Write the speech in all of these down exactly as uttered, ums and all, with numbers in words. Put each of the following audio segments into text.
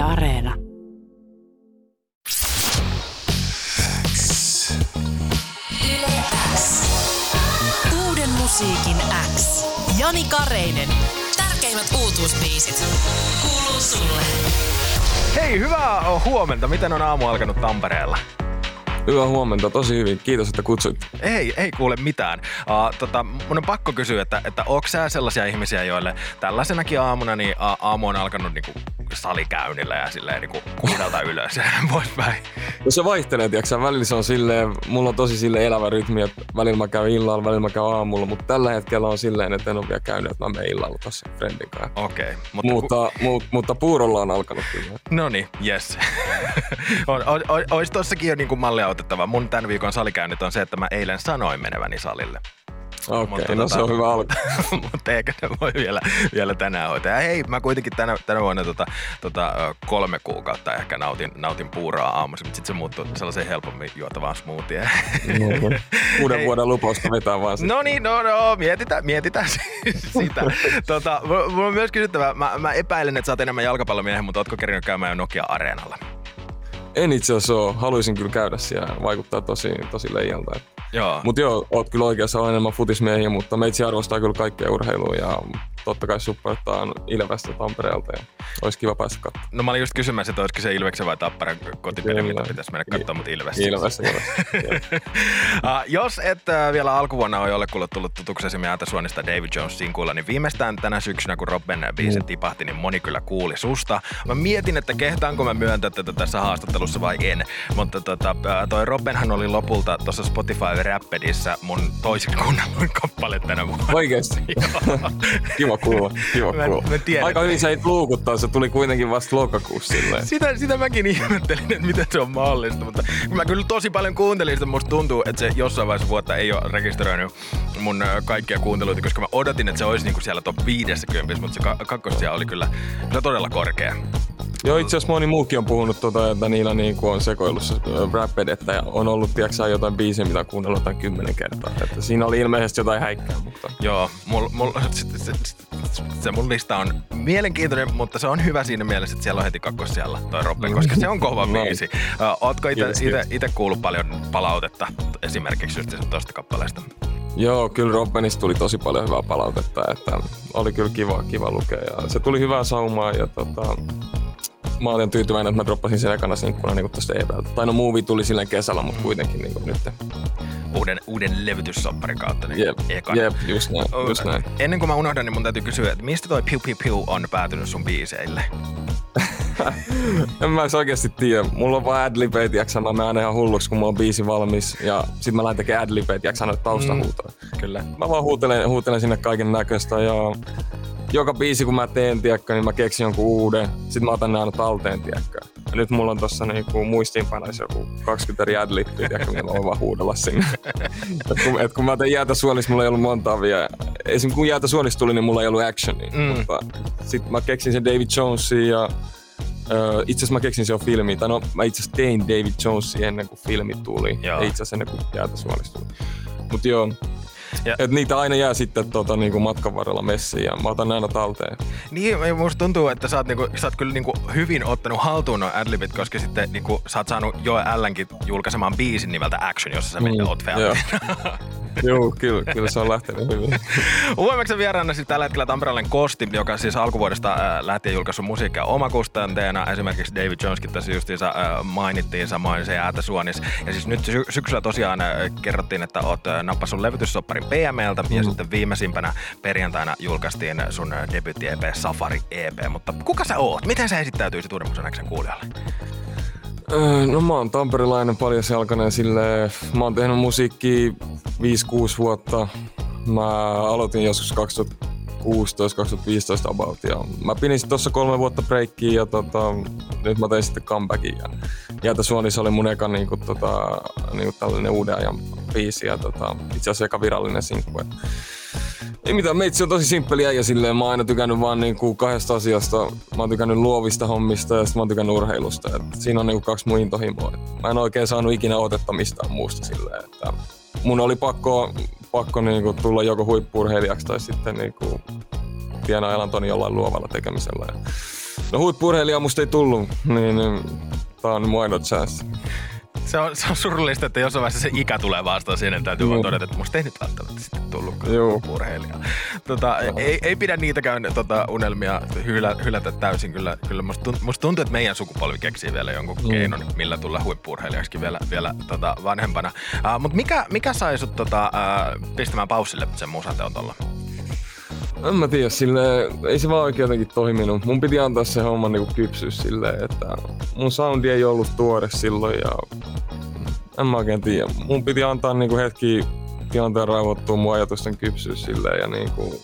Yle Areena. X. Yle X. Uuden musiikin X. Jani Kareinen. Tärkeimmät uutuusbiisit. Kuuluu sulle. Hei, hyvää huomenta. Miten on aamu alkanut Tampereella? Hyvää huomenta, tosi hyvin. Kiitos, että kutsuit. Ei, ei kuule mitään. Uh, tota, mun on pakko kysyä, että, että onko sä sellaisia ihmisiä, joille tällaisenakin aamuna niin a, aamu on alkanut niinku salikäynnillä ja silleen niinku kuudelta ylös ja poispäin? No se vaihtelee, tiiäksä. Välillä se on silleen, mulla on tosi silleen elävä rytmi, että välillä mä käyn illalla, välillä mä käyn aamulla, mutta tällä hetkellä on silleen, että en ole vielä käynyt, että mä menen illalla tossa friendin kanssa. Okei. Okay, mutta, mutta, ku... mu, mutta puurolla on alkanut kyllä. Noniin, jes. on, on, on, ois tossakin jo niinku mallia otettava. Mun tän viikon salikäynnit on se, että mä eilen sanoin meneväni salille. Okei, okay, no se on tota, hyvä alku. Mutta eikä ne voi vielä, vielä tänään hoitaa. Hei, mä kuitenkin tänä, tänä vuonna tota, tota, kolme kuukautta ehkä nautin, nautin puuraa aamuisin, mutta sitten se muuttuu sellaiseen helpommin juotavaan smoothieen. No, uuden Hei. vuoden lupausta vetää vaan sitten. No niin, no no, mietitään, mietitään sitä. tota, mulla on myös kysyttävä, mä, mä epäilen, että sä oot enemmän jalkapallomiehen, mutta ootko kerinyt käymään jo Nokia Areenalla? En itse asiassa ole. Haluaisin kyllä käydä siellä. Vaikuttaa tosi, tosi leijalta. Joo. Mut joo, oot kyllä oikeassa, on enemmän futismiehiä, mutta meitsi arvostaa kyllä kaikkea urheilua ja totta kai supporttaa Ilvestä Tampereelta ja olisi kiva päästä katsomaan. No mä olin just kysymässä, että olisiko se Ilveksen vai Tapparan kotipeli, mitä pitäisi mennä katsomaan, mutta Ilvestä. Ilvestä, Ilvestä. Jos et äh, vielä alkuvuonna ole jollekulle tullut tutuksi esimerkiksi Jäätä Suonista David Jones -sinkulla, niin viimeistään tänä syksynä, kun Robben biisi mm. tipahti, niin moni kyllä kuuli susta. Mä mietin, että kehtaanko mä myöntää tätä tässä haastattelussa vai en, mutta tota, toi Robbenhan oli lopulta tuossa Spotify Rappedissä mun toisen kunnan kappale tänä vuonna. Oikeesti? Kiva kuulla, kiva kuulla. Aika hyvin sä et luukuttaa, se tuli kuitenkin vasta lokakuussa silleen. Sitä, sitä mäkin ihmettelin, että miten se on mahdollista, mutta mä kyllä tosi paljon kuuntelin sitä. Musta tuntuu, että se jossain vaiheessa vuotta ei ole rekisteröinyt mun kaikkia kuunteluita, koska mä odotin, että se olisi niinku siellä top viisikymmentä, mutta se kakkosia oli kyllä, kyllä todella korkea. Joo, itse asiassa moni muukin on puhunut tuota, että niillä niinku on sekoilussa Rappedettä ja on ollut, tiiäksä, jotain biisiä, mitä on kuunnellut jotain kymmenen kertaa. Että siinä oli ilmeisesti jotain häikkää, mutta... Joo, mul, mul, se, se, se, se mun lista on mielenkiintoinen, mutta se on hyvä siinä mielessä, että siellä on heti kakkossijalla toi Robben, koska se on kova biisi. No. Ootko itse kuullut paljon palautetta esimerkiksi just tuosta kappaleesta? Joo, kyllä Robbenista tuli tosi paljon hyvää palautetta, että oli kyllä kiva, kiva lukea ja se tuli hyvää saumaa ja tota... Mä olen tyytyväinen, että mä droppasin sen ekana sinkkuna niin tästä E P:ltä. Tai no movie tuli silleen kesällä, mutta kuitenkin niin nyt. Uuden, uuden levytyssopparin kautta niin yep, ekana. Jep, just näin, just näin. Ennen kuin mä unohdan, niin mun täytyy kysyä, että mistä toi Piu Piu Piu on päätynyt sun biiseille? En mä oikeasti tiedä. Mulla on vaan ad-libeja, tiiäksä, mä menen ihan hulluksi, kun mulla on biisi valmis. Ja sit mä lähden tekemään ad-libeja, tiiäksä, noita taustahuutoja. Mm, kyllä. Mä vaan huutelen, huutelen sinne kaiken näköistä ja... Joka biisi, kun mä teen, tiekkä, niin mä keksin jonkun uuden. Sitten mä otan ne aina talteen, tiekkä. Ja nyt mulla on tossa niinku muistiinpanoissa joku kaksikymmentä eri ad-libbiä, tiekkä, millä mä vaan huudella sinne. Et kun, et kun mä tein Jäätä Suolissa, mulla ei ollut montaa vielä. Esimerkiksi kun Jäätä Suolissa tuli, niin mulla ei ollut actionia. Mm. Mutta sit mä keksin sen David Jonesin ja... Uh, itse asiassa mä keksin se jo filmiin, tai no mä itse asiassa tein David Jonesin ennen kuin filmi tuli. Joo. Ja itse asiassa ennen kuin Jäätä Suolissa tuli. Mut joo. Ja. Et niitä aina jää sitten tota, niinku matkan varrella messiin ja mä otan ne aina talteen. Niin, musta tuntuu, että sä oot, niinku, sä oot kyllä niinku hyvin ottanut haltuun nuo adlibit, koska sitten niinku, sä oot saanut Joe Allenkin julkaisemaan biisin nimeltä Action, jossa sä mm, oot featin. Joo, kyllä, kyllä se on lähtenyt hyvin. Huomeksi vieraana siis tällä hetkellä Tampereellen Costi, joka siis alkuvuodesta äh, lähtien julkaissut musiikkia omakustanteena. Esimerkiksi David Joneskin tässä justiinsa äh, mainittiin, samoin se Jäätä Suonis. Ja siis nyt sy- syksyllä tosiaan äh, kerrottiin, että oot äh, nappasut levytyssopparin P M L:ltä mm. ja sitten viimeisimpänä perjantaina julkaistiin sun debyytti-E P Safari-E P. Mutta kuka sä oot? Miten sä esittäytyisit Uuden musiikin X:n kuulijalle? No mä oon tamperilainen, Paljas Jalkanen, silleen mä oon tehnyt musiikkia viisi kuusi vuotta. Mä aloitin joskus kaksituhattakuusitoista kaksituhattaviisitoista about ja mä pinin sit tossa kolme vuotta breikkiä ja tota, nyt mä tein sitten comebackin. Jäätä Suolissa oli mun eka niinku tota, niinku tällainen uuden ajan biisi ja tota, itse asiassa eka virallinen sinkku. Ei mitään, meitsi on tosi simppeli äijä silleen. Mä oon aina tykännyt vaan niinku kahdesta asiasta. Mä oon tykännyt luovista hommista ja sit mä oon tykännyt urheilusta. Et siinä on niinku kaksi mun intohimoa. Et mä en oikein saanut ikinä otetta mistään muusta silleen. Että mun oli pakko, pakko niinku tulla joko huippu-urheilijaksi tai sitten niinku tienaa elantoni jollain luovalla tekemisellä. Ja No huippu-urheilija musta ei tullut, niin tää on minun ainoa chance. Se on, se on surullista, että jossain vaiheessa se ikä tulee vastaan siihen, että täytyy vaan todeta, että musta ei nyt välttämättä sitten tullutkaan urheilijaa. Tota, ei, ei pidä niitäkään tota, unelmia hylä, hylätä täysin. Kyllä, kyllä musta, musta tuntuu, että meidän sukupolvi keksii vielä jonkun mm. keinon, millä tulla huippu-urheilijaksikin vielä, vielä tota, vanhempana. Uh, Mutta mikä, mikä sai sut tota, uh, pistämään paussille sen musateon tuolla? En mä tiedä, silleen, ei se vaan oikein jotenkin toiminut. Mun piti antaa se homma niinku kypsyys silleen, että mun soundi ei ollut tuore silloin ja en mä oikein tiedä. Mun piti antaa niinku hetki tilanteen rauhoittua mun ajatusten kypsyys silleen ja niinku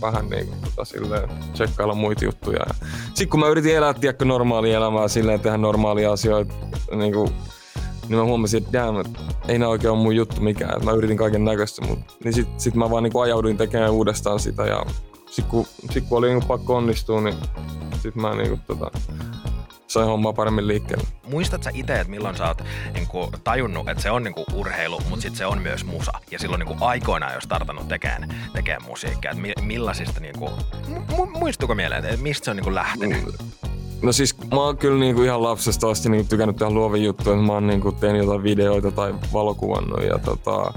vähän niinku tota silleen tsekkailla muita juttuja. Ja sit kun mä yritin elää tiedäkö normaalia elämää silleen, tehdä normaalia asioita niinku, niin mä huomasin, että damn, et ei nää oikein oo mun juttu mikään, mä yritin kaiken näköistä, mutta niin sit, sit mä vaan niinku ajauduin tekemään uudestaan sitä ja sit kun, sit kun oli niinku pakko onnistua, niin sit mä niinku tota, sain hommaa paremmin liikkeelle. Muistatko sä ite, että milloin sä oot niinku tajunnut, että se on niinku urheilu, mutta sit se on myös musa ja silloin niinku aikoinaan jos startannut tekemään, tekemään musiikkia, että mi, millaisista niinku, mu, muistuuko mieleen, että mistä se on niinku lähtenyt? Mm. No siis mä oon kyllä niinku ihan lapsesta asti niinku tykännyt tehdä luovia juttuja, mä oon niinku tehnyt jotain videoita tai valokuvannut ja tota...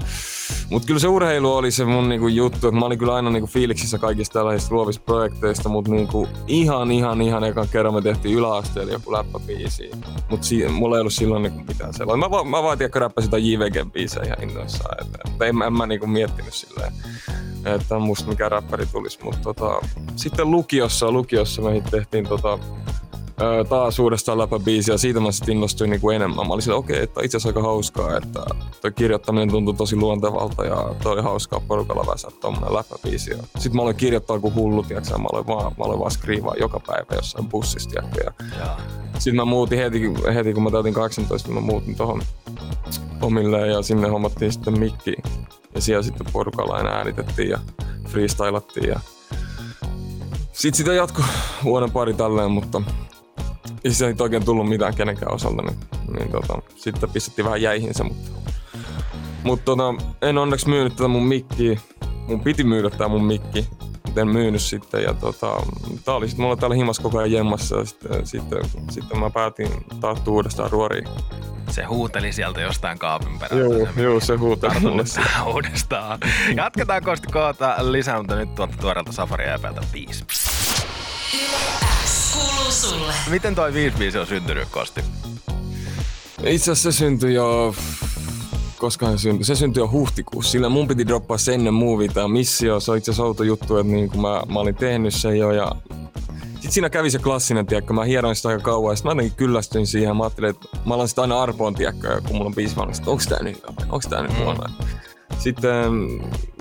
Mut kyllä se urheilu oli se mun niinku juttu, että mä olin kyllä aina niinku fiiliksissä kaikista tällaisista luovista projekteista, mut niinku ihan ihan ihan ekan kerran me tehtiin yläasteella joku läppäbiisi. Mut si- mulla ei ollut silloin niinku mitään sellaista. Mä, va- mä vaan tiedäkö räppäsin jotain J V G-biisejä ihan innoissaan, että en, en mä niinku miettinyt silleen, että musta mikä räppäri tulis, mut tota... Sitten lukiossa, lukiossa me tehtiin tota... taas uudestaan läpäbiisiä, siitä mä sitten innostuin niinku enemmän. Mä olin silleen, okei, okay, että itse asiassa aika hauskaa, että toi kirjoittaminen tuntui tosi luontevalta ja toi oli hauskaa porukalla väsää tommonen läpäbiisiä. Sitten mä aloin kirjoittaa kuin hullu, tiiäksä, mä aloin vaan, mä aloin vaan skriivaa joka päivä jossain bussissa, tiiäkö. Sitten mä muutin heti, heti kun mä täytin kahdeksantoista, niin mä muutin tohon omille ja sinne hommattiin sitten mikki. Ja siellä sitten porukalla aina äänitettiin ja freestylattiin ja sitten sitä jatkuu vuoden pari tälleen, mutta ei se ei oikein tullut mitään kenenkään osalta, niin, niin tota, sitten pistettiin vähän jäihinsä, mutta, mutta tota, en onneksi myynyt tätä mun mikkiä. Mun piti myydä tää mun mikki, mutta en myynyt sitten. Ja tota, tää oli sit mulla täällä himas koko ajan jemmassa ja sitten, sitten, sitten mä päätin tarttua uudestaan ruoriin. Se huuteli sieltä jostain kaapin perältä. Joo, se, joo, se huuteli mulle sitä uudestaan. Jatketaan Kosti kohta lisää, mutta nyt tuolta tuoreelta Safari-E P:ltä biisi. Sulle. Miten toi viisi viisi on syntynyt, Kosti? Itse asiassa se syntyi jo... Koska se syntyi? Se syntyi jo huhtikuussa. Sillä mun piti droppaa se ennen movie tää missio. Se on itse asiassa outo juttu, että niin kun mä, mä olin tehnyt sen jo ja... Sitten siinä kävi se klassinen, tiedäkö, mä hieroin sitä aika kauan ja sit mä jotenkin kyllästyin siihen. Mä ajattelin, että mä alan sitä aina arpoon, tiedäkö, kun mulla on biisi valmis, että onks tää nyt hyvä vai onks tää nyt huono? Sitten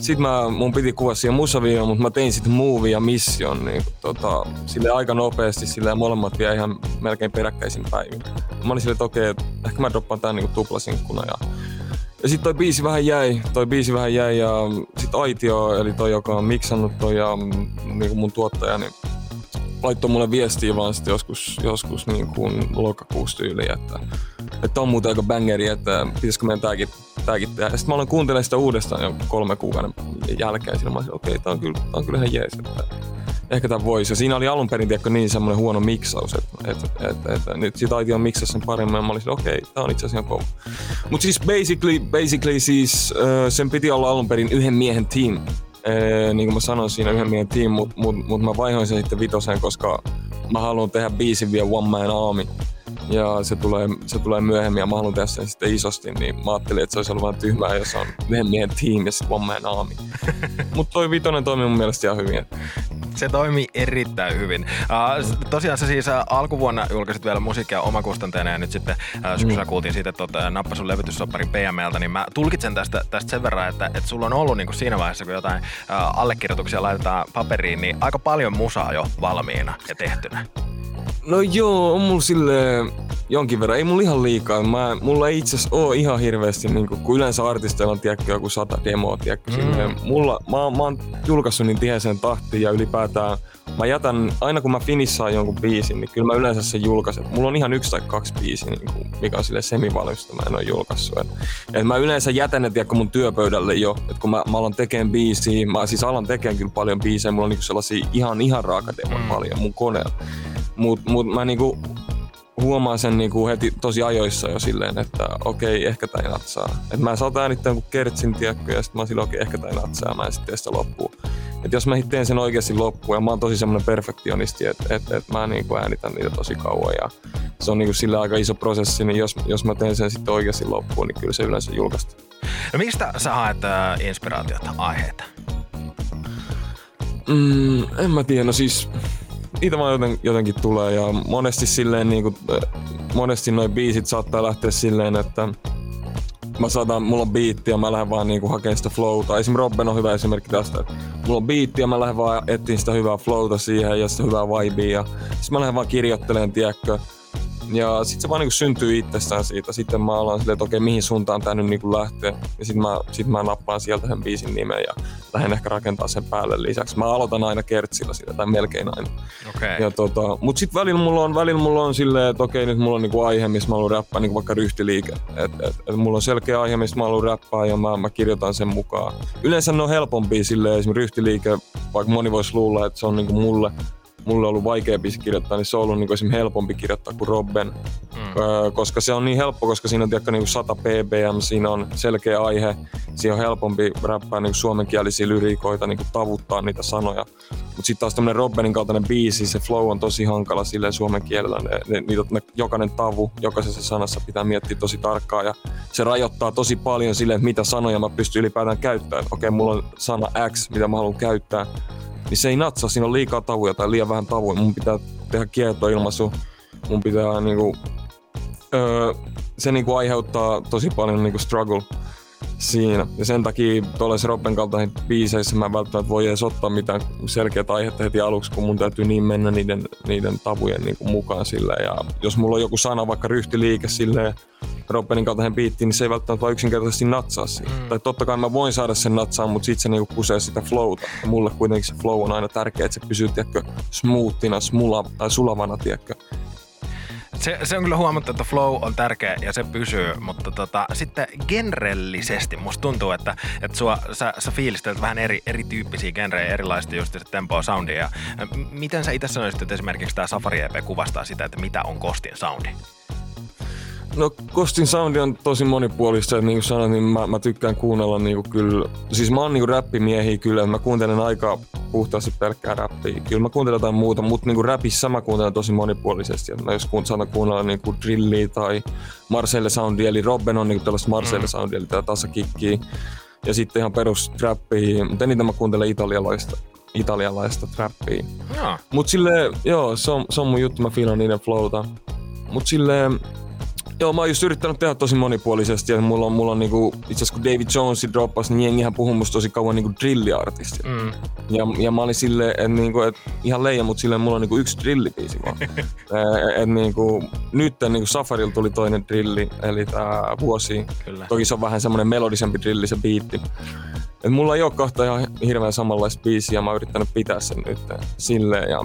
sit mä, mun piti kuvaa siihen musavideoon, mutta mä tein sitten movie ja mission niin, tota, silleen aika nopeasti, silleen molemmat vielä ihan melkein peräkkäisin päivin. Mä olin silleen, että okei, okay, ehkä mä droppaan tän niin tuplasinkkuna. Ja, ja sit toi biisi vähän jäi, toi biisi vähän jäi ja sit Aitio, eli toi joka on miksannut toi ja niin mun tuottaja, niin laittoi mulle viestiä vaan sitten joskus, joskus niin kuin lokakuussa tyyliin, että että on muuten aika bangeri, että pitäisikö meidän tääkin, tääkin tehdä. Sitten mä aloin kuuntelemaan sitä uudestaan jo kolme kuukauden jälkeen. Siinä mä olin, okei, okay, tää on kyllä, tää on kyllä ihan jees, että ehkä tää voisi. Ja siinä oli alun perin tiedäkö niin semmonen huono miksaus, että et, et, et, nyt sit Aition miksasi sen paremmin ja mä olin, okei, okay, tää on itse asiassa ihan kova. Mut siis basically, basically siis sen piti olla alun perin yhden miehen team. Ee, niin kuin mä sanoin siinä yhden miehen team, mut, mut, mut mä vaihoin sen sitten vitoseen, koska mä haluan tehdä biisin vielä One Man Army. Ja se tulee, se tulee myöhemmin ja mä haluan tehdä sen sitten isosti, niin mä ajattelin, että se olisi ollut vähän tyhmää, jos on yhden miehen team ja sitten One Man Army. Mut toi vitonen toimii mun mielestä ihan hyvin. Se toimii erittäin hyvin. Uh, tosiaan se siis uh, alkuvuonna julkaisit vielä musiikkia omakustanteena ja nyt sitten uh, syksyllä mm. kuultiin siitä, että uh, nappas sun levytyssopparin P M L:ltä, niin mä tulkitsen tästä, tästä sen verran, että, että sulla on ollut niin kuin siinä vaiheessa, kun jotain uh, allekirjoituksia laitetaan paperiin, niin aika paljon musaa jo valmiina ja tehtynä. No joo, on mulla silleen jonkin verran. Ei mulla ihan liikaa. Mä, mulla ei itse asiassa oo ihan hirveesti, niin kuin, kun yleensä artisteilla on tiedäkö, joku sata demoa. Tiedäkö, mm. mulla, mä, mä oon julkaissut niin tiheeseen tahtiin ja ylipäätään mä jätän, aina kun mä finissaan jonkun biisin, niin kyllä mä yleensä sen julkaisen. Mulla on ihan yksi tai kaksi biisiä, niin kuin, mikä on silleen semivalmista, mä en oo julkaissut. Et, et mä yleensä jätän ne tiedäkö, mun työpöydälle jo. Et kun mä, mä alan tekemään biisiä, mä siis alan tekemään kyllä paljon biisejä. Mulla on niin kuin sellaisia ihan, ihan raakademoja paljon mun koneella. mut, mut mä niinku huomaan sen niinku heti tosi ajoissa jo silleen, että okei, ehkä tää ei natsaa. Et mä saatan äänittää kun kertsin, tiedätkö, ja sit mä oon silleen, okei, ehkä tää ei natsaa, mä en sit tee sitä loppuun. Et jos mä teen sen oikeesti loppuun, ja mä oon tosi semmonen perfektionisti, että et, et mä niinku äänitän niitä tosi kauan, ja se on niinku silleen aika iso prosessi, niin jos, jos mä teen sen sitten oikeesti loppuun, niin kyllä se yleensä julkaistaan. No mistä sä haet äh, inspiraatiota, aiheita? Mm, en mä tiedä, no siis... Niitä vaan joten, jotenkin tulee ja monesti silleen niinku, monesti noi biisit saattaa lähteä silleen, että mä saatan, mulla on biitti ja mä lähden vaan niinku hakemaan sitä flowta. Esim. Robben on hyvä esimerkki tästä, että mulla on biitti ja mä lähden vaan etsimään sitä hyvää flowta siihen ja sitä hyvää vibea ja sit mä lähden vaan kirjoittelemaan, tiedätkö. Ja sit se vaan niinku syntyy itsestään siitä. Sitten mä alan silleen, että okei, mihin suuntaan tää nyt niinku lähtee. Ja sit mä, sit mä nappaan sieltä sen biisin nimen ja lähden ehkä rakentaa sen päälle lisäksi. Mä aloitan aina kertsillä sitä, tai melkein aina. Okay. Ja tota, mut sit välillä mulla on, välillä mulla on silleen, että okei, nyt mulla on niinku aihe, missä mä haluan räppää, niinku vaikka ryhtiliike. Et, et, et mulla on selkeä aihe, missä mä haluan räppää ja mä, mä kirjoitan sen mukaan. Yleensä ne on helpompia silleen, esimerkiksi ryhtiliike, vaikka moni vois luulla, että se on niinku mulle. Mulla on ollut vaikea biisi kirjoittaa, niin se on ollut niinku helpompi kirjoittaa kuin Robben, mm. koska se on niin helppo, koska siinä on tiedäkö, niinku sata B P M, siinä on selkeä aihe, siinä on helpompi räppää niinku suomenkielisiä lyriikoita, niinku tavuttaa niitä sanoja. Mutta sitten taas tämmönen Robbenin kaltainen biisi, se flow on tosi hankala silleen suomen kielellä, ne, ne, niitä, ne, jokainen tavu, jokaisessa sanassa pitää miettiä tosi tarkkaan ja se rajoittaa tosi paljon silleen, että mitä sanoja mä pystyn ylipäätään käyttämään. Okei, okay, mulla on sana X, mitä mä haluan käyttää. Niin se ei natsaa, siinä on liikaa tavuja tai liian vähän tavuja. Mun pitää tehdä kiertoilmaisu, mun pitää niinku... Öö, se niinku aiheuttaa tosi paljon niinku struggle siinä. Ja sen takia tuollaisessa Robben kaltaisen biiseissä mä en välttämättä voi edes ottaa mitään selkeät aihetta heti aluksi, kun mun täytyy niin mennä niiden, niiden tavujen niinku mukaan silleen. Ja jos mulla on joku sana, vaikka ryhtiliike silleen, Robbenin kaltaisen biittiin, niin se ei välttämättä vaan yksinkertaisesti natsaa siitä. Mm. Tai totta kai mä voin saada sen natsaan, mutta sit se niinku kusee sitä flowta. Ja mulle kuitenkin se flow on aina tärkeä, että se pysyy, tiedätkö, smoothina, smula, tai sulavana, tiedätkö. Se, se on kyllä huomattu, että flow on tärkeä ja se pysyy, mutta tota, sitten genrellisesti musta tuntuu, että, että sua, sä, sä fiilistelet vähän eri, erityyppisiä genrejä, erilaista just tempoa, soundia. Miten sä itse sanoisit, että esimerkiksi tää Safari-E P kuvastaa sitä, että mitä on Kostin soundi? No Kostin soundi on tosi monipuolista, että niin kuin sanoin, niin mä, mä tykkään kuunnella niinku kyllä, siis mä oon niinku räppimiehiä kyllä, mä kuuntelen aika puhtaasti pelkkää räppiä, kyllä mä kuuntelen jotain muuta, mutta niinku räpissä mä kuuntelen tosi monipuolisesti, että mä jos saatan kuunnella niinku drilliä tai Marseille soundia, eli Robben on niinku tällaista Marseille soundia, eli tää tasakikkiä, ja sitten ihan perus trappia, mutta eniten mä kuuntelen italialaista. Italialaista trappia. No. Mut silleen, joo, se on, se on mun juttu, mä fiilan niiden flowta, mut silleen, joo, mä oon just yrittänyt tehdä tosi monipuolisesti ja mulla on, mulla on niinku, itse asiassa kun David Jones droppasi, niin jengihän puhui musta tosi kauan niinku drilliartisti. Mm. Ja, ja mä olin silleen, että niinku, et, ihan leija, mut silleen mulla on niinku yksi drillibiisi vaan. e, et niinku, nyt niinku Safarilla tuli toinen drilli, eli tää Vuosi. Kyllä. Toki se on vähän semmonen melodisempi drilli se biitti. Et mulla ei oo kohta ihan hirveän samanlaista biisiä, mä oon yrittänyt pitää sen nyt silleen ja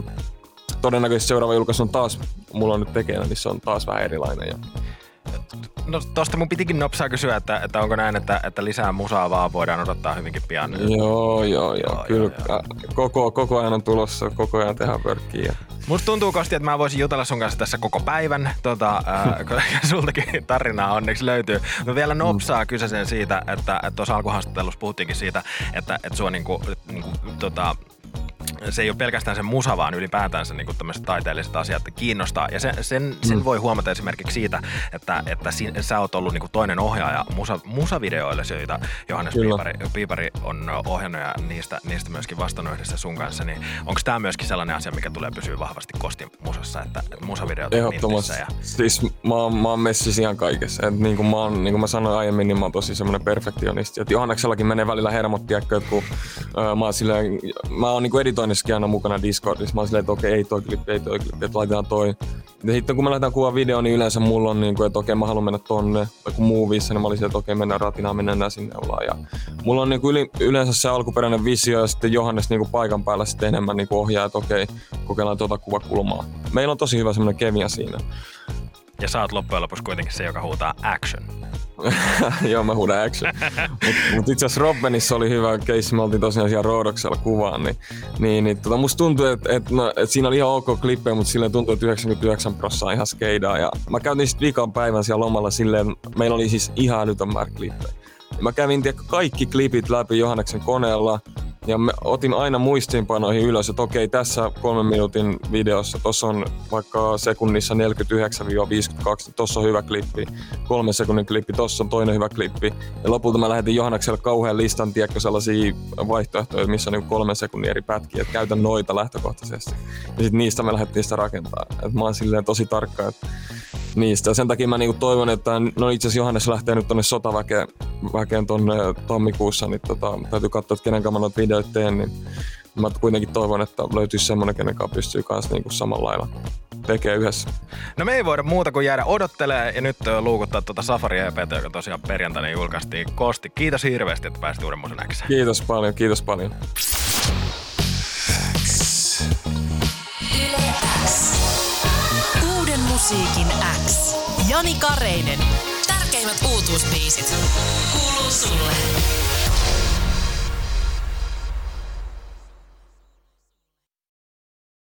todennäköisesti seuraava julkaisu on taas, mulla on nyt tekeenä, niin se on taas vähän erilainen. Ja no tosta mun pitikin nopsaa kysyä, että, että onko näin, että, että lisää musaa vaan voidaan odottaa hyvinkin pian. Joo, joo, joo. joo Kyllä joo, koko, koko ajan on tulossa, koko ajan tehdään pörkkiä. Musta tuntuu, Kosti, että mä voisin jutella sun kanssa tässä koko päivän, tota, äh, sultakin tarinaa onneksi löytyy. Mä vielä nopsaa kysäsen siitä, että tuossa alkuhaastattelussa puhuttiinkin siitä, että, että sua niinku, niinku tota... Se ei ole pelkästään se musa, vaan ylipäätään se niinku tämmöiset taiteelliset asiat kiinnostaa. Ja sen, sen, sen mm. voi huomata esimerkiksi siitä, että, että sin, sä oot ollut niinku toinen ohjaaja musa, musavideoille, joita Johannes Piipari, Piipari on ohjannut ja niistä, niistä myöskin vastannut yhdessä sun kanssa. Niin onko tämä myöskin sellainen asia, mikä tulee pysyä vahvasti Kostin musassa, että musavideot on mintissä? Ja... Siis mä oon, mä oon messissä ihan kaikessa. Et niin kuin mä, oon, niin kuin mä sanoin aiemmin, niin mä oon tosi semmoinen perfektionisti. Et Johanneksellakin menee välillä hermot, tiedätkö, kun öö, mä oon silleen, mä oon niinku editoin toinenkin aina mukana Discordissa. Mä oon silleen, että okei, okay, ei toi klippi, ei toi klippi, että laitetaan toi. Ja sitten kun mä lähdetään kuvaan video, niin yleensä mulla on niinku, että okei, okay, mä haluan mennä tonne. Tai kun Movissa, niin mä olin silleen, että okei, okay, mennään ratinaan, mennään nää sinne ollaan. Ja mulla on niinku yleensä se alkuperäinen visio ja sitten Johannes niinku paikan päällä sitten enemmän niinku ohjaa, että okei, okay, kokeillaan tota kuvakulmaa. Meillä on tosi hyvä semmoinen kemiä siinä. Ja sä oot loppujen lopussa kuitenkin se, joka huutaa action. Joo, mä huudan action. Mut, mut itse asiassa Robbenissa oli hyvä case, me oltiin tosiaan siellä Roodoksella kuvaan, niin, niin, niin tota, musta tuntui, että et, no, et siinä oli ihan ok klippejä, mutta silleen tuntui, että yhdeksänkymmentäyhdeksän prosenttia ihan skeidaa. Ja mä käytin sitten viikon päivän siellä lomalla silleen, meillä oli siis ihan älytön määrä klippejä. Mä kävin tiedä, kaikki klipit läpi Johanneksen koneella ja mä otin aina muistiinpanoihin ylös, että okei, tässä kolmen minuutin videossa, tossa on vaikka sekunnissa neljäkymmentäyhdeksän viisikymmentäkaksi, tossa on hyvä klippi, kolmen sekunnin klippi, tossa on toinen hyvä klippi. Ja lopulta mä lähetin Johannekselle kauhean listan, tiedätkö, sellaisia vaihtoehtoja, missä on niin kolmen sekunnin eri pätkiä, että käytän noita lähtökohtaisesti. Ja sit niistä me lähdettiin sitä rakentaa. Et mä oon silleen tosi tarkka, että niistä. Ja sen takia mä niinku toivon, että no itse asiassa Johannes lähtee nyt tonne sotaväkeen väkeen tonne tammikuussa, niin tota, täytyy katsoa, että kenen kanssa mä noita videoita teen, niin mä kuitenkin toivon, että löytyisi semmonen, kenen kanssa pystyy kans niinku samalla lailla tekee yhdessä. No me ei voida muuta kuin jäädä odottelemaan ja nyt luukuttaa tuota Safari-E P:tä, joka tosiaan perjantaina julkaistiin. Kosti, kiitos hirveästi, että pääsit Uuden musiikin X:ään. Kiitos paljon, kiitos paljon. Uuden musiikin X. Jani Kareinen. Tärkeimmät uutuusbiisit.